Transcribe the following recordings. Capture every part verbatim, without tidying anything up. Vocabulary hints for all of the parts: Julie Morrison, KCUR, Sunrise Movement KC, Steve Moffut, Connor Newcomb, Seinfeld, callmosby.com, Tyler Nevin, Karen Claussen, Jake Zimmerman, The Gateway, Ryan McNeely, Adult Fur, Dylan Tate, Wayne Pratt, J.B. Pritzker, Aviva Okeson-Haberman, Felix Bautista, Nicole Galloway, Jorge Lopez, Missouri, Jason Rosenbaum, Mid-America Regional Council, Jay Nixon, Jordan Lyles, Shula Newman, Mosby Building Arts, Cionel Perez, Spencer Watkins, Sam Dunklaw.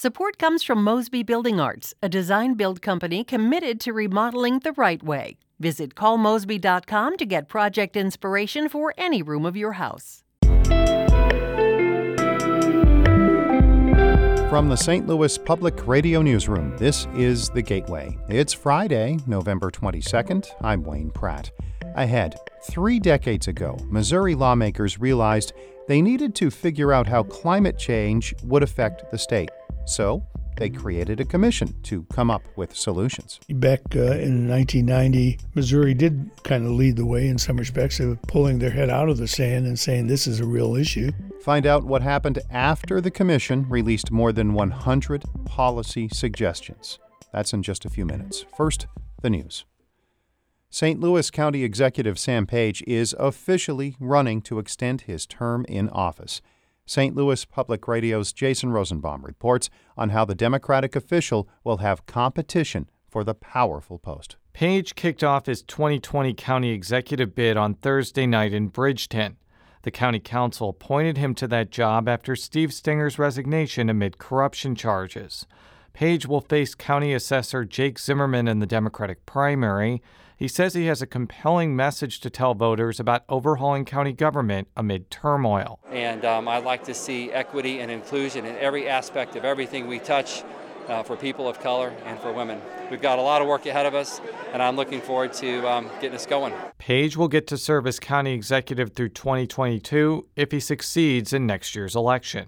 Support comes from Mosby Building Arts, a design-build company committed to remodeling the right way. Visit call mosby dot com to get project inspiration for any room of your house. From the Saint Louis Public Radio Newsroom, this is The Gateway. It's Friday, November twenty-second. I'm Wayne Pratt. Ahead, three decades ago, Missouri lawmakers realized they needed to figure out how climate change would affect the state. So they created a commission to come up with solutions. Back uh, in nineteen ninety, Missouri did kind of lead the way in some respects. They were pulling their head out of the sand and saying this is a real issue. Find out what happened after the commission released more than one hundred policy suggestions. That's in just a few minutes. First, the news. Saint Louis County Executive Sam Page is officially running to extend his term in office. Saint Louis Public Radio's Jason Rosenbaum reports on how the Democratic official will have competition for the powerful post. Page kicked off his twenty twenty county executive bid on Thursday night in Bridgeton. The county council appointed him to that job after Steve Stinger's resignation amid corruption charges. Page will face county assessor Jake Zimmerman in the Democratic primary. He says he has a compelling message to tell voters about overhauling county government amid turmoil. And um, I'd like to see equity and inclusion in every aspect of everything we touch uh, for people of color and for women. We've got a lot of work ahead of us, and I'm looking forward to um, getting us going. Page will get to serve as county executive through twenty twenty-two if he succeeds in next year's election.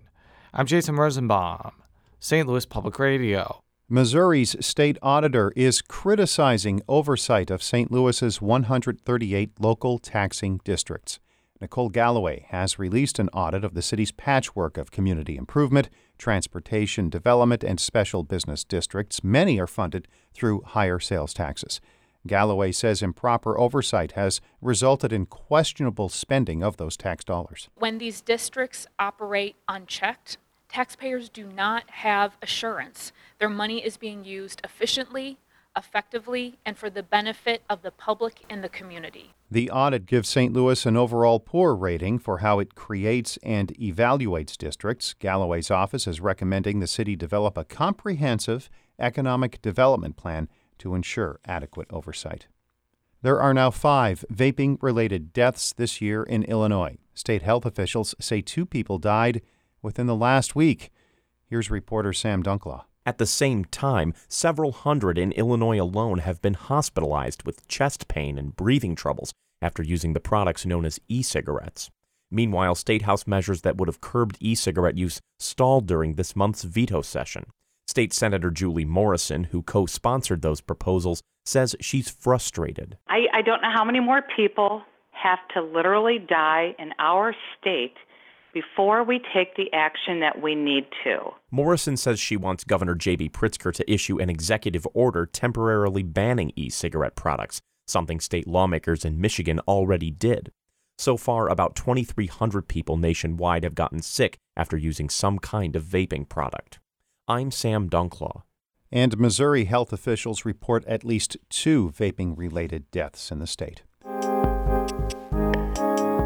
I'm Jason Rosenbaum, Saint Louis Public Radio. Missouri's state auditor is criticizing oversight of Saint Louis's one hundred thirty-eight local taxing districts. Nicole Galloway has released an audit of the city's patchwork of community improvement, transportation development, and special business districts. Many are funded through higher sales taxes. Galloway says improper oversight has resulted in questionable spending of those tax dollars. When these districts operate unchecked, taxpayers do not have assurance their money is being used efficiently, effectively, and for the benefit of the public and the community. The audit gives Saint Louis an overall poor rating for how it creates and evaluates districts. Galloway's office is recommending the city develop a comprehensive economic development plan to ensure adequate oversight. There are now five vaping-related deaths this year in Illinois. State health officials say two people died within the last week. Here's reporter Sam Dunklaw. At the same time, several hundred in Illinois alone have been hospitalized with chest pain and breathing troubles after using the products known as e-cigarettes. Meanwhile, State House measures that would have curbed e-cigarette use stalled during this month's veto session. State Senator Julie Morrison, who co-sponsored those proposals, says she's frustrated. I, I don't know how many more people have to literally die in our state before we take the action that we need to. Morrison says she wants Governor J B Pritzker to issue an executive order temporarily banning e-cigarette products, something state lawmakers in Michigan already did. So far, about twenty-three hundred people nationwide have gotten sick after using some kind of vaping product. I'm Sam Dunklaw. And Missouri health officials report at least two vaping-related deaths in the state.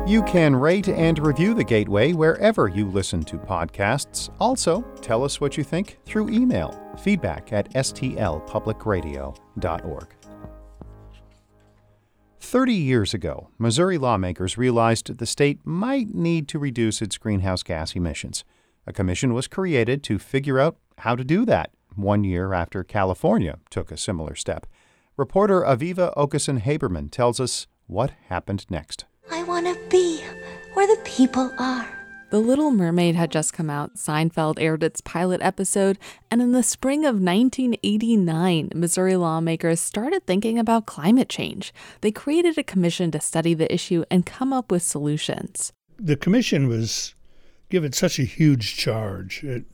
You can rate and review The Gateway wherever you listen to podcasts. Also, tell us what you think through email, feedback at s t l public radio dot org. Thirty years ago, Missouri lawmakers realized the state might need to reduce its greenhouse gas emissions. A commission was created to figure out how to do that, one year after California took a similar step. Reporter Aviva Okeson-Haberman tells us what happened next. I want to be where the people are. The Little Mermaid had just come out, Seinfeld aired its pilot episode, and in the spring of nineteen eighty-nine, Missouri lawmakers started thinking about climate change. They created a commission to study the issue and come up with solutions. The commission was given such a huge charge. It,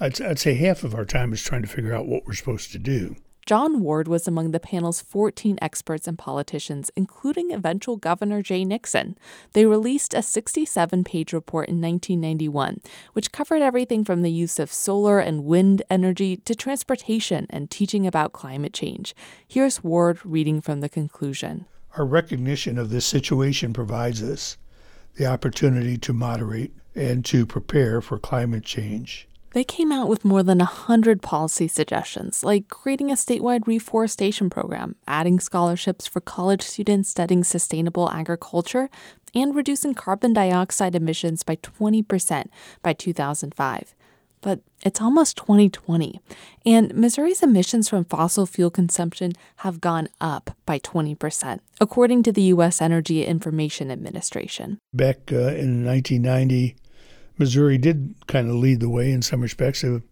I'd, I'd say half of our time is trying to figure out what we're supposed to do. John Ward was among the panel's fourteen experts and politicians, including eventual Governor Jay Nixon. They released a sixty-seven page report in nineteen ninety-one, which covered everything from the use of solar and wind energy to transportation and teaching about climate change. Here's Ward reading from the conclusion. Our recognition of this situation provides us the opportunity to moderate and to prepare for climate change. They came out with more than one hundred policy suggestions, like creating a statewide reforestation program, adding scholarships for college students studying sustainable agriculture, and reducing carbon dioxide emissions by twenty percent by two thousand five. But it's almost twenty twenty, and Missouri's emissions from fossil fuel consumption have gone up by twenty percent, according to the U S Energy Information Administration. Back uh, in nineteen ninety, Missouri did kind of lead the way in some respects of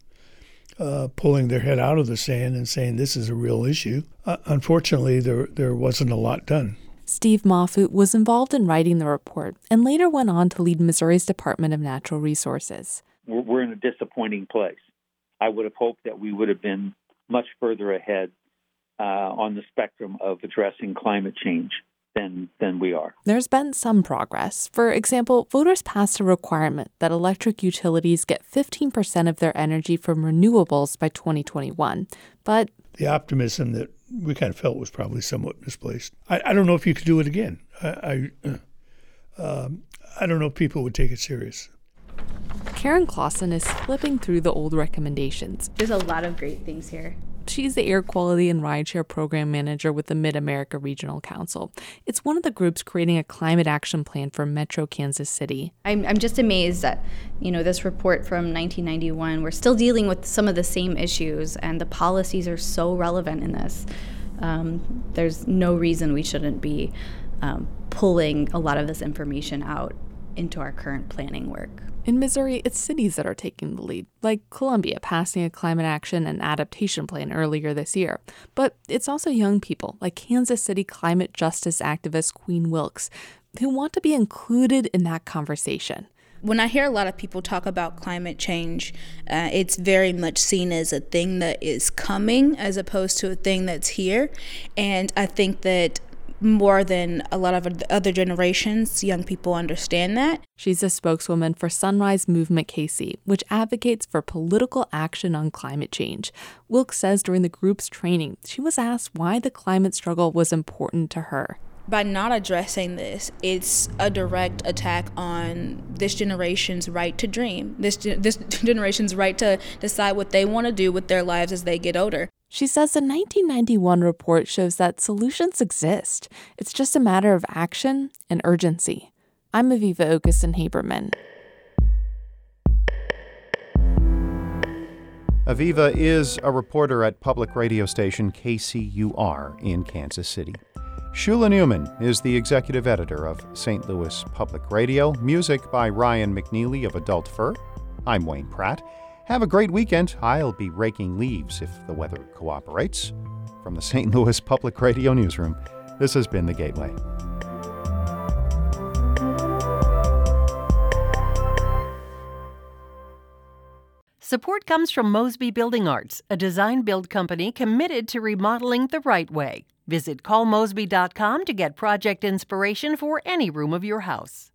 uh, pulling their head out of the sand and saying this is a real issue. Uh, unfortunately, there there wasn't a lot done. Steve Moffut was involved in writing the report and later went on to lead Missouri's Department of Natural Resources. We're in a disappointing place. I would have hoped that we would have been much further ahead uh, on the spectrum of addressing climate change than than we are. There's been some progress. For example, voters passed a requirement that electric utilities get fifteen percent of their energy from renewables by twenty twenty-one. But the optimism that we kind of felt was probably somewhat misplaced. I, I don't know if you could do it again. I I, um, I don't know if people would take it serious. Karen Claussen is flipping through the old recommendations. There's a lot of great things here. She's the Air Quality and Rideshare Program Manager with the Mid-America Regional Council. It's one of the groups creating a climate action plan for Metro Kansas City. I'm, I'm just amazed that, you know, this report from nineteen ninety-one, we're still dealing with some of the same issues, and the policies are so relevant in this. Um, there's no reason we shouldn't be um, pulling a lot of this information out into our current planning work. In Missouri, it's cities that are taking the lead, like Columbia passing a climate action and adaptation plan earlier this year. But it's also young people, like Kansas City climate justice activist Queen Wilkes, who want to be included in that conversation. When I hear a lot of people talk about climate change, uh, it's very much seen as a thing that is coming as opposed to a thing that's here. And I think that more than a lot of other generations, young people understand that. She's a spokeswoman for Sunrise Movement K C, which advocates for political action on climate change. Wilkes says during the group's training, she was asked why the climate struggle was important to her. By not addressing this, it's a direct attack on this generation's right to dream, this, this generation's right to decide what they want to do with their lives as they get older. She says the nineteen ninety-one report shows that solutions exist. It's just a matter of action and urgency. I'm Aviva Okeson-Haberman. Aviva is a reporter at public radio station K C U R in Kansas City. Shula Newman is the executive editor of Saint Louis Public Radio. Music by Ryan McNeely of Adult Fur. I'm Wayne Pratt. Have a great weekend. I'll be raking leaves if the weather cooperates. From the Saint Louis Public Radio Newsroom, this has been The Gateway. Support comes from Mosby Building Arts, a design-build company committed to remodeling the right way. Visit call mosby dot com to get project inspiration for any room of your house.